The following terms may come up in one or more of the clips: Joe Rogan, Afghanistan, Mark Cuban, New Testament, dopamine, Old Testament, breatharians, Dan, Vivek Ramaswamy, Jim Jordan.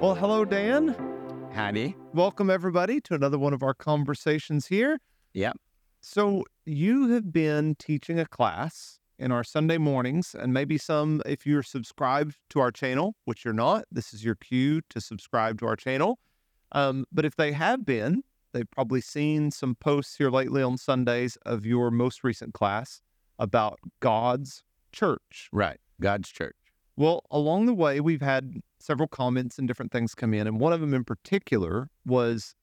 Well, hello, Dan. Howdy. Welcome, everybody, to another one of our conversations here. Yep. So you have been teaching a class in our Sunday mornings, and maybe some, if you're subscribed to our channel, which you're not, this is your cue to subscribe to our channel. But if they have been, they've probably seen some posts here lately on Sundays of your most recent class about God's church. Right, God's church. Well, along the way, we've had several comments and different things come in, and one of them in particular was,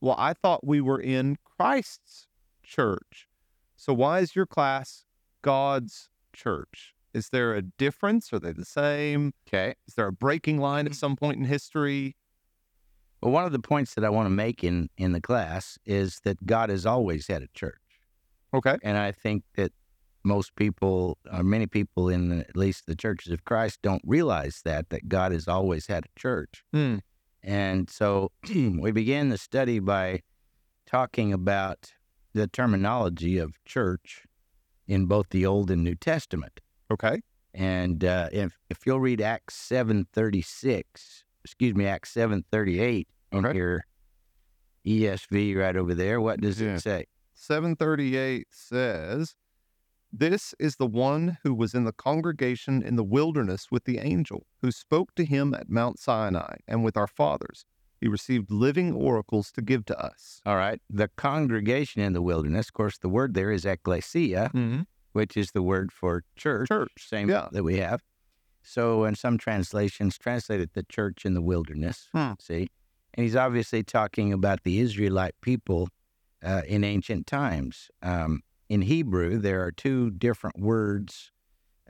well, I thought we were in Christ's church, so why is your class God's church? Is there a difference? Are they the same? Okay. Is there a breaking line at some point in history? Well, one of the points that I want to make in the class is that God has always had a church. Okay. And I think that most people, or many people in at least the churches of Christ, don't realize that God has always had a church. Mm. And so we began the study by talking about the terminology of church in both the Old and New Testament. Okay. And if you'll read Acts 7:38 on your ESV right over there, what does it say? 7:38 says, "This is the one who was in the congregation in the wilderness with the angel, who spoke to him at Mount Sinai and with our fathers. He received living oracles to give to us." All right. The congregation in the wilderness, of course, the word there is ecclesia, mm-hmm. which is the word for church. Same that we have. So in some translations, translated the church in the wilderness, see? And he's obviously talking about the Israelite people in ancient times. In Hebrew, there are two different words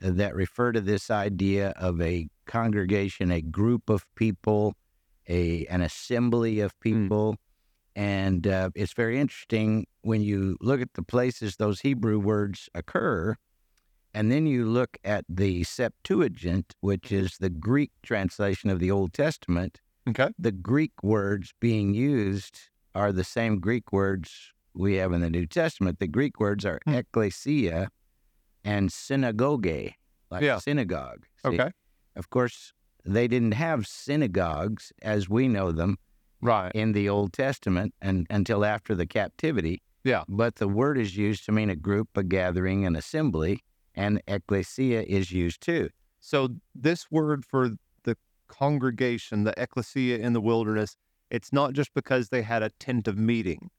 that refer to this idea of a congregation, a group of people, an assembly of people. And it's very interesting when you look at the places those Hebrew words occur, and then you look at the Septuagint, which is the Greek translation of the Old Testament. Okay. The Greek words being used are the same Greek words we have in the New Testament. The Greek words are ecclesia and synagoge, like synagogue. See? Okay. Of course, they didn't have synagogues as we know them in the Old Testament and until after the captivity. Yeah. But the word is used to mean a group, a gathering, an assembly, and ecclesia is used too. So this word for the congregation, the ecclesia in the wilderness, it's not just because they had a tent of meeting,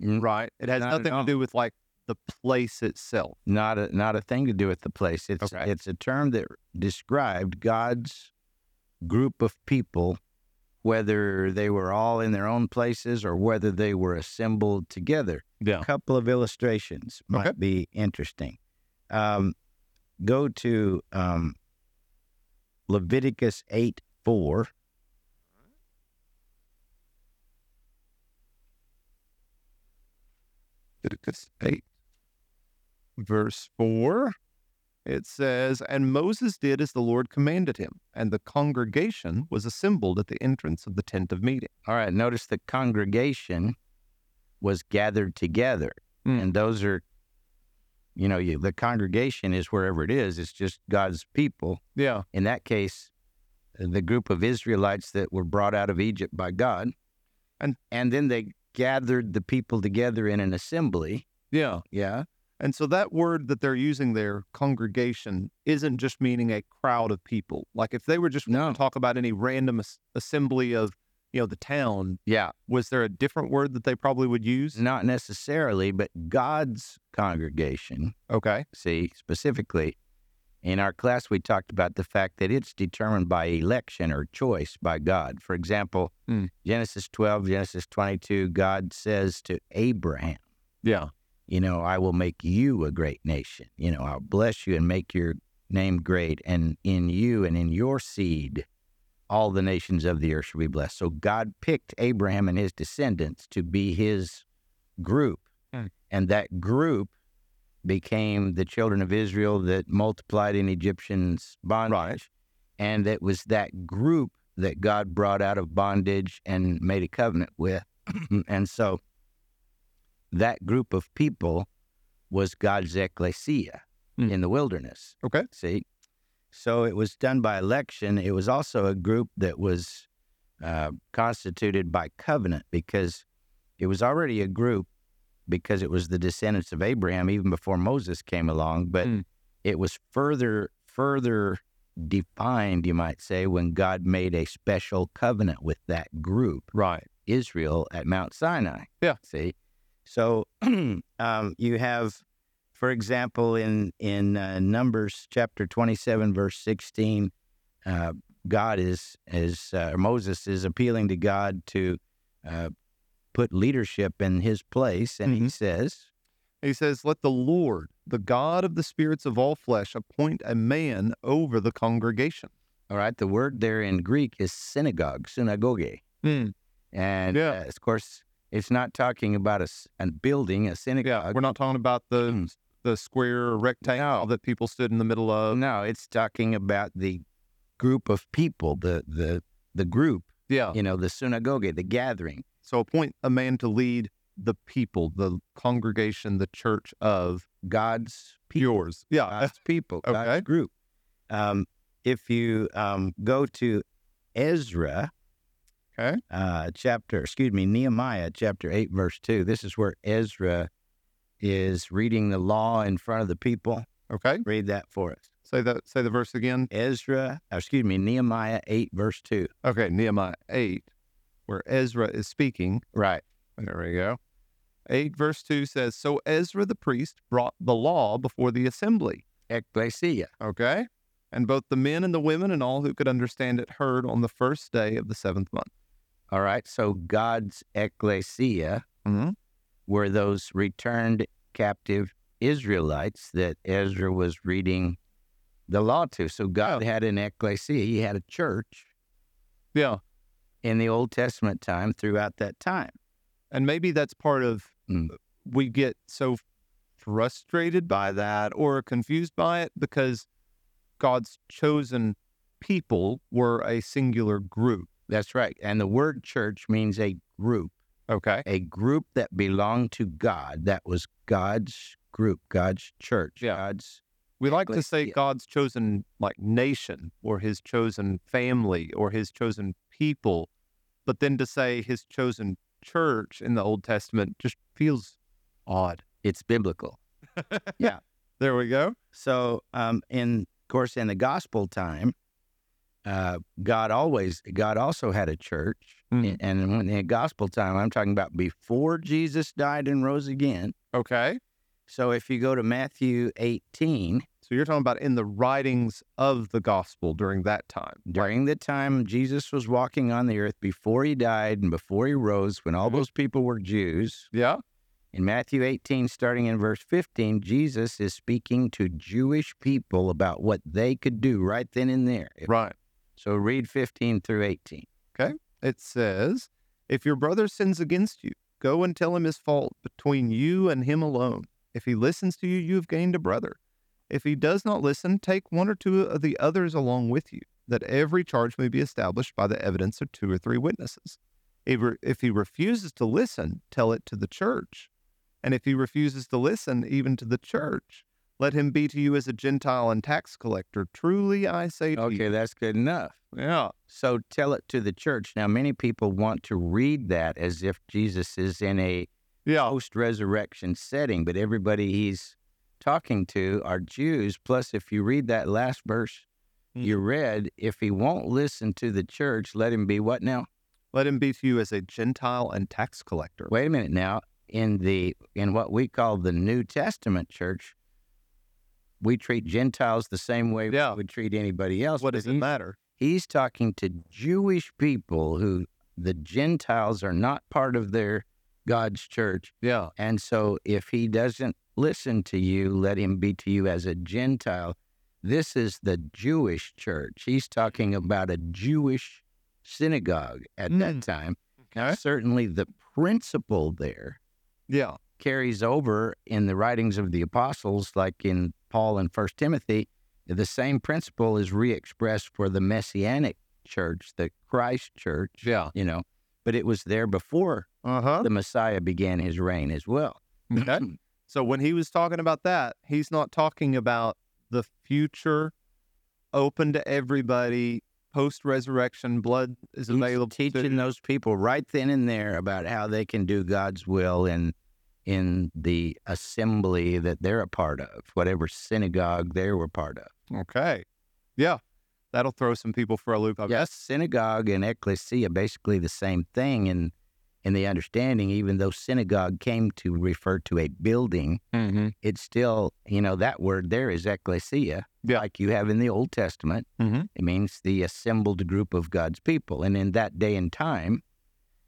right? It has nothing to do with like the place itself. Not a thing to do with the place. It's a term that described God's group of people, whether they were all in their own places or whether they were assembled together. Yeah. A couple of illustrations might be interesting. Go to Leviticus 8:4. Leviticus 8, verse 4. It says, "And Moses did as the Lord commanded him, and the congregation was assembled at the entrance of the tent of meeting." All right, notice the congregation was gathered together. And those are, the congregation is wherever it is. It's just God's people. Yeah. In that case, the group of Israelites that were brought out of Egypt by God. And then they gathered the people together in an assembly. Yeah. Yeah. And so that word that they're using there, congregation, isn't just meaning a crowd of people. Like if they were just to talk about any random assembly of, the town. Yeah. Was there a different word that they probably would use? Not necessarily, but God's congregation. Okay. See, specifically in our class, we talked about the fact that it's determined by election or choice by God. For example, Genesis 12, Genesis 22, God says to Abraham, yeah, I will make you a great nation. I'll bless you and make your name great. And in you and in your seed, all the nations of the earth shall be blessed. So God picked Abraham and his descendants to be his group. And that group became the children of Israel that multiplied in Egyptians' bondage. Right. And it was that group that God brought out of bondage and made a covenant with. And so that group of people was God's ecclesia in the wilderness. Okay. See? So it was done by election. It was also a group that was constituted by covenant, because it was already a group, because it was the descendants of Abraham even before Moses came along. But it was further defined, you might say, when God made a special covenant with that group, right? Israel at Mount Sinai. Yeah. See, so you have, for example, in Numbers chapter 27, verse 16, God is Moses is appealing to God to put leadership in his place, and he says, "Let the Lord, the God of the spirits of all flesh, appoint a man over the congregation." All right, the word there in Greek is synagogue, synagoge. And of course, it's not talking about a building, a synagogue. Yeah, we're not talking about the square or rectangle that people stood in the middle of. No, it's talking about the group of people, the group. Yeah, you know, the synagogue, the gathering. So appoint a man to lead the people, the congregation, the church of God's people. Yours. Yeah. God's people, okay. God's group. If you go to Ezra, okay, Nehemiah chapter 8, verse 2, this is where Ezra is reading the law in front of the people. Okay. Read that for us. Say the verse again. Nehemiah 8, verse 2. Okay, Nehemiah 8, where Ezra is speaking. Right. There we go. 8 verse 2 says, "So Ezra the priest brought the law before the assembly." Ecclesia. Okay. "And both the men and the women and all who could understand it heard on the first day of the seventh month." All right. So God's ecclesia were those returned captive Israelites that Ezra was reading the law to. So God had an ecclesia. He had a church. Yeah. In the Old Testament time, throughout that time. And maybe that's part of, we get so frustrated by that or confused by it because God's chosen people were a singular group. That's right. And the word church means a group. Okay. A group that belonged to God. That was God's group, God's church, God's... We like to say God's chosen nation or his chosen family or his chosen people, but then to say his chosen church in the Old Testament just feels odd. It's biblical. Yeah. There we go. So, in the gospel time, God also had a church. And in the gospel time, I'm talking about before Jesus died and rose again. Okay. So if you go to Matthew 18. So you're talking about in the writings of the gospel during that time. During the time Jesus was walking on the earth before he died and before he rose, when all those people were Jews. Yeah. In Matthew 18, starting in verse 15, Jesus is speaking to Jewish people about what they could do right then and there. Right. So read 15 through 18. Okay. It says, "If your brother sins against you, go and tell him his fault between you and him alone. If he listens to you, you have gained a brother. If he does not listen, take one or two of the others along with you, that every charge may be established by the evidence of two or three witnesses. If he refuses to listen, tell it to the church. And if he refuses to listen, even to the church, let him be to you as a Gentile and tax collector. Truly, I say to you." Okay, that's good enough. Yeah. So tell it to the church. Now, many people want to read that as if Jesus is in a post-resurrection setting, but everybody he's talking to are Jews. Plus, if you read that last verse you read, if he won't listen to the church, let him be what now? Let him be to you as a Gentile and tax collector. Wait a minute now. In what we call the New Testament church, we treat Gentiles the same way we would treat anybody else. What does it matter? He's talking to Jewish people who the Gentiles are not part of their God's church. Yeah. And so if he doesn't listen to you, let him be to you as a Gentile. This is the Jewish church. He's talking about a Jewish synagogue at that time. Okay. Certainly the principle there carries over in the writings of the apostles, like in Paul and 1 Timothy. The same principle is re-expressed for the Messianic church, the Christ church, but it was there before the Messiah began his reign as well. Okay. So when he was talking about that, he's not talking about the future, open to everybody, post-resurrection blood is available. He's teaching those people right then and there about how they can do God's will in the assembly that they're a part of, whatever synagogue they were part of. Okay. Yeah. That'll throw some people for a loop. Yes, synagogue and ecclesia, basically the same thing in the understanding, even though synagogue came to refer to a building, mm-hmm. it's still, you know, that word there is ecclesia, like you have in the Old Testament. Mm-hmm. It means the assembled group of God's people. And in that day and time,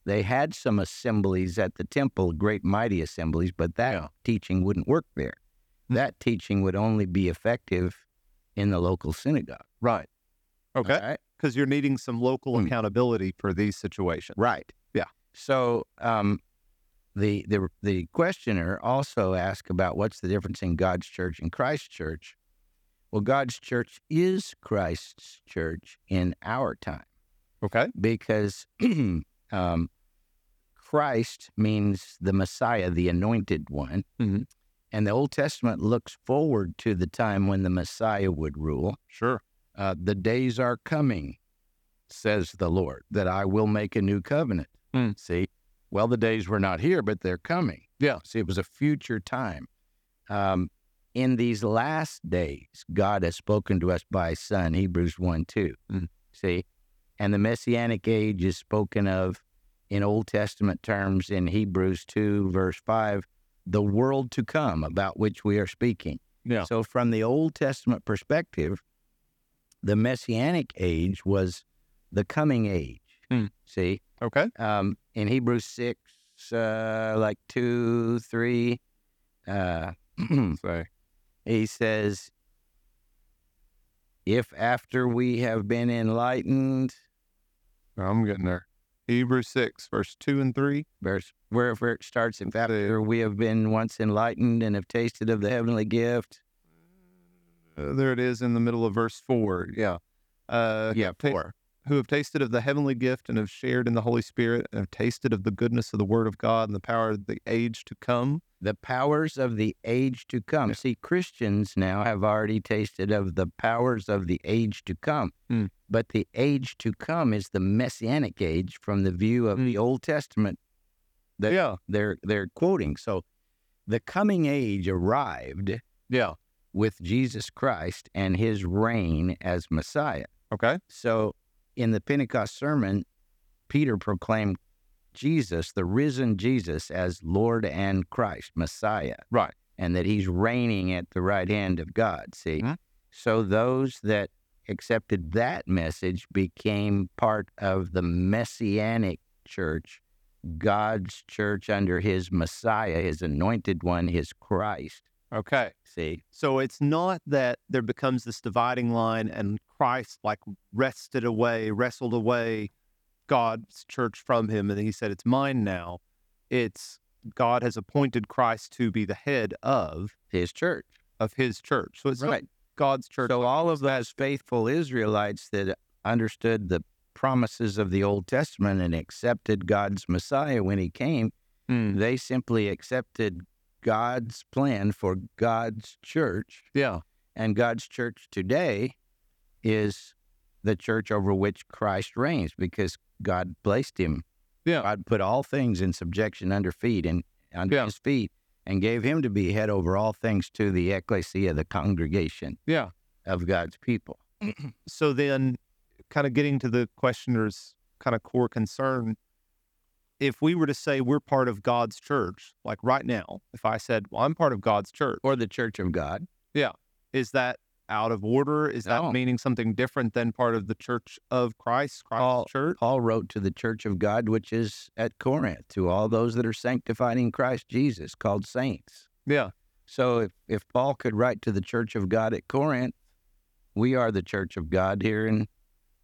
they had some assemblies at the temple, great mighty assemblies, but that teaching wouldn't work there. Mm-hmm. That teaching would only be effective in the local synagogue. Right. Okay. Because you're needing some local accountability for these situations. Right. So the questioner also asked about what's the difference in God's church and Christ's church. Well, God's church is Christ's church in our time. Okay. Because Christ means the Messiah, the anointed one. Mm-hmm. And the Old Testament looks forward to the time when the Messiah would rule. Sure. The days are coming, says the Lord, that I will make a new covenant. See, well, the days were not here, but they're coming. Yeah. See, it was a future time. In these last days, God has spoken to us by His Son, Hebrews 1:2. Mm. See, and the Messianic age is spoken of in Old Testament terms in Hebrews 2, verse 5, the world to come about which we are speaking. Yeah. So from the Old Testament perspective, the Messianic age was the coming age. Mm. See? Okay. In Hebrews 6, 2, 3, he says, if after we have been enlightened. I'm getting there. Hebrews 6, verse 2 and 3. Verse, wherever it starts, if after we have been once enlightened and have tasted of the heavenly gift. There it is in the middle of verse 4. Yeah. 4. Who have tasted of the heavenly gift and have shared in the Holy Spirit and have tasted of the goodness of the Word of God and the power of the age to come. The powers of the age to come. Yeah. See, Christians now have already tasted of the powers of the age to come. Mm. But the age to come is the Messianic age from the view of the Old Testament that they're quoting. So the coming age arrived with Jesus Christ and His reign as Messiah. Okay. So in the Pentecost sermon, Peter proclaimed Jesus, the risen Jesus, as Lord and Christ, Messiah. Right. And that He's reigning at the right hand of God, see? Huh? So those that accepted that message became part of the Messianic church, God's church under His Messiah, His anointed one, His Christ. Okay. See? So it's not that there becomes this dividing line and Christ wrestled away God's church from Him, and He said, it's mine now. It's God has appointed Christ to be the head of His church. So it's not God's church. So all of those faithful Israelites that understood the promises of the Old Testament and accepted God's Messiah when He came, they simply accepted God's plan for God's church. Yeah. And God's church today is the church over which Christ reigns because God placed Him. Yeah. God put all things in subjection under His feet and gave Him to be head over all things to the ecclesia, the congregation of God's people. So then kind of getting to the questioner's kind of core concern, if we were to say we're part of God's church, like right now, if I said, well, I'm part of God's church. Or the church of God. Yeah. Is that out of order? Is that meaning something different than part of the church of Christ, Christ's church? Paul wrote to the church of God, which is at Corinth, to all those that are sanctified in Christ Jesus, called saints. Yeah. So if Paul could write to the church of God at Corinth, we are the church of God here in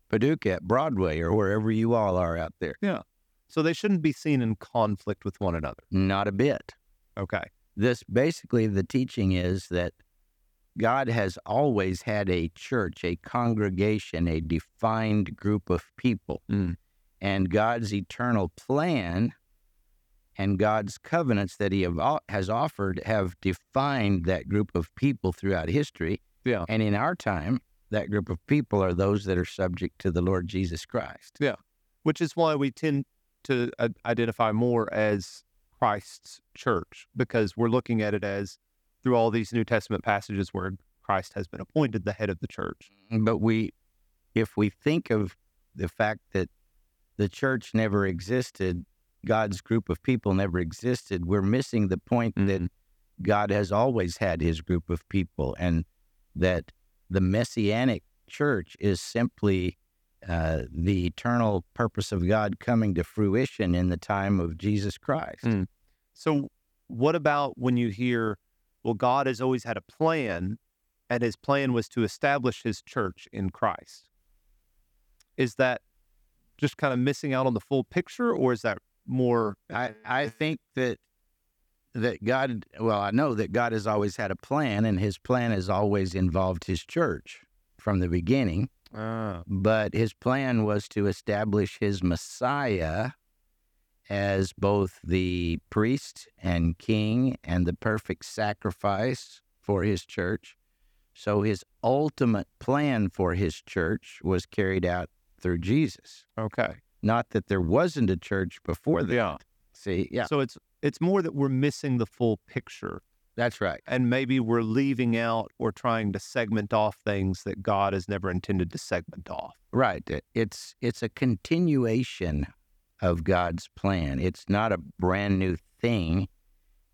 Paducah at Broadway or wherever you all are out there. Yeah. So they shouldn't be seen in conflict with one another? Not a bit. Okay. This basically the teaching is that God has always had a church, a congregation, a defined group of people. Mm. And God's eternal plan and God's covenants that He has offered have defined that group of people throughout history. Yeah. And in our time, that group of people are those that are subject to the Lord Jesus Christ. Yeah, which is why we tend to identify more as Christ's church, because we're looking at it as through all these New Testament passages where Christ has been appointed the head of the church. But if we think of the fact that the church never existed, God's group of people never existed, we're missing the point mm-hmm. that God has always had his group of people, and that the Messianic church is simply the eternal purpose of God coming to fruition in the time of Jesus Christ. Mm. So what about when you hear, well, God has always had a plan, and his plan was to establish his church in Christ? Is that just kind of missing out on the full picture, or is that more? I think that God, well, I know that God has always had a plan, and his plan has always involved his church from the beginning. But his plan was to establish his Messiah as both the priest and king and the perfect sacrifice for his church. So his ultimate plan for his church was carried out through Jesus. Okay. Not that there wasn't a church before that. Yeah. See, yeah. So it's more that we're missing the full picture. That's right. And maybe we're leaving out or trying to segment off things that God has never intended to segment off. Right. It's a continuation of God's plan. It's not a brand new thing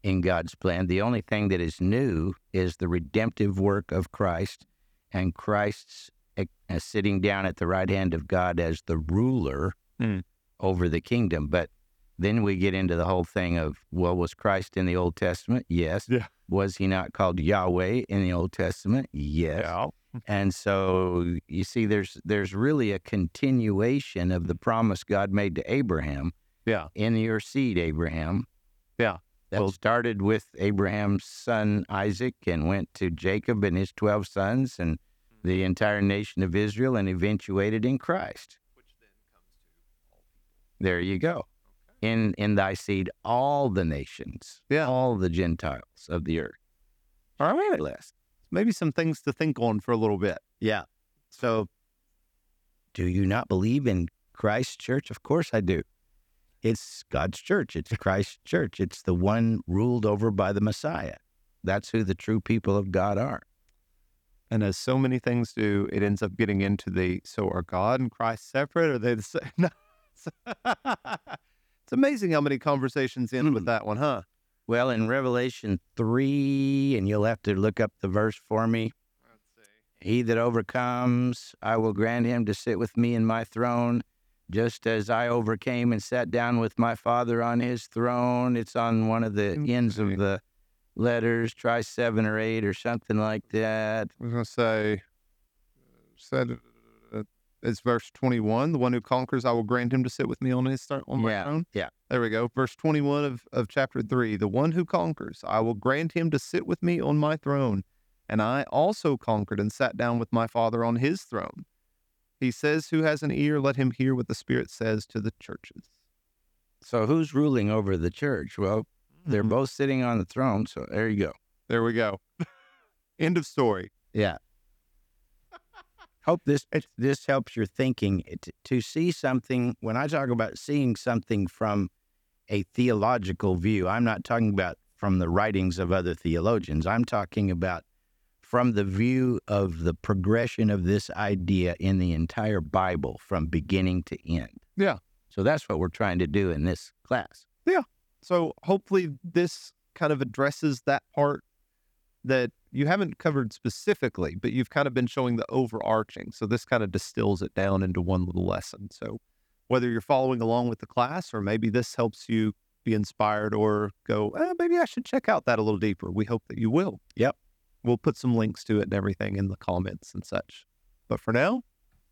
in God's plan. The only thing that is new is the redemptive work of Christ and Christ's sitting down at the right hand of God as the ruler over the kingdom. But then we get into the whole thing of, well, was Christ in the Old Testament? Yes. Yeah. Was he not called Yahweh in the Old Testament? Yes. Yeah. And so you see, there's really a continuation of the promise God made to Abraham. Yeah. In your seed, Abraham. Yeah. That started with Abraham's son Isaac and went to Jacob and his 12 sons and the entire nation of Israel, and eventuated in Christ. Which then comes to all people. There you go. In thy seed, all the nations, all the Gentiles of the earth. All right. Maybe some things to think on for a little bit. Yeah. So, do you not believe in Christ's church? Of course I do. It's God's church. It's Christ's church. It's the one ruled over by the Messiah. That's who the true people of God are. And as so many things do, it ends up getting into so are God and Christ separate? Are they the same? No. It's amazing how many conversations end with that one, huh? Well, in Revelation 3, and you'll have to look up the verse for me. Let's see. He that overcomes, I will grant him to sit with me in my throne, just as I overcame and sat down with my Father on his throne. It's on one of the ends of the letters, try 7 or 8 or something like that. I was going to say, it's verse 21, the one who conquers, I will grant him to sit with me on my throne. Yeah. There we go. Verse 21 of chapter 3, the one who conquers, I will grant him to sit with me on my throne. And I also conquered and sat down with my Father on his throne. He says, who has an ear, let him hear what the Spirit says to the churches. So who's ruling over the church? Well, they're both sitting on the throne. So there you go. There we go. End of story. Yeah. Hope this helps your thinking to see something. When I talk about seeing something from a theological view, I'm not talking about from the writings of other theologians. I'm talking about from the view of the progression of this idea in the entire Bible from beginning to end. Yeah. So that's what we're trying to do in this class. Yeah. So hopefully this kind of addresses that part that you haven't covered specifically, but you've kind of been showing the overarching. So this kind of distills it down into one little lesson. So whether you're following along with the class, or maybe this helps you be inspired or go, maybe I should check out that a little deeper. We hope that you will. Yep. We'll put some links to it and everything in the comments and such. But for now,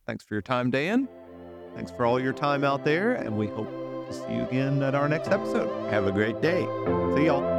thanks for your time, Dan. Thanks for all your time out there. And we hope to see you again at our next episode. Have a great day. See y'all.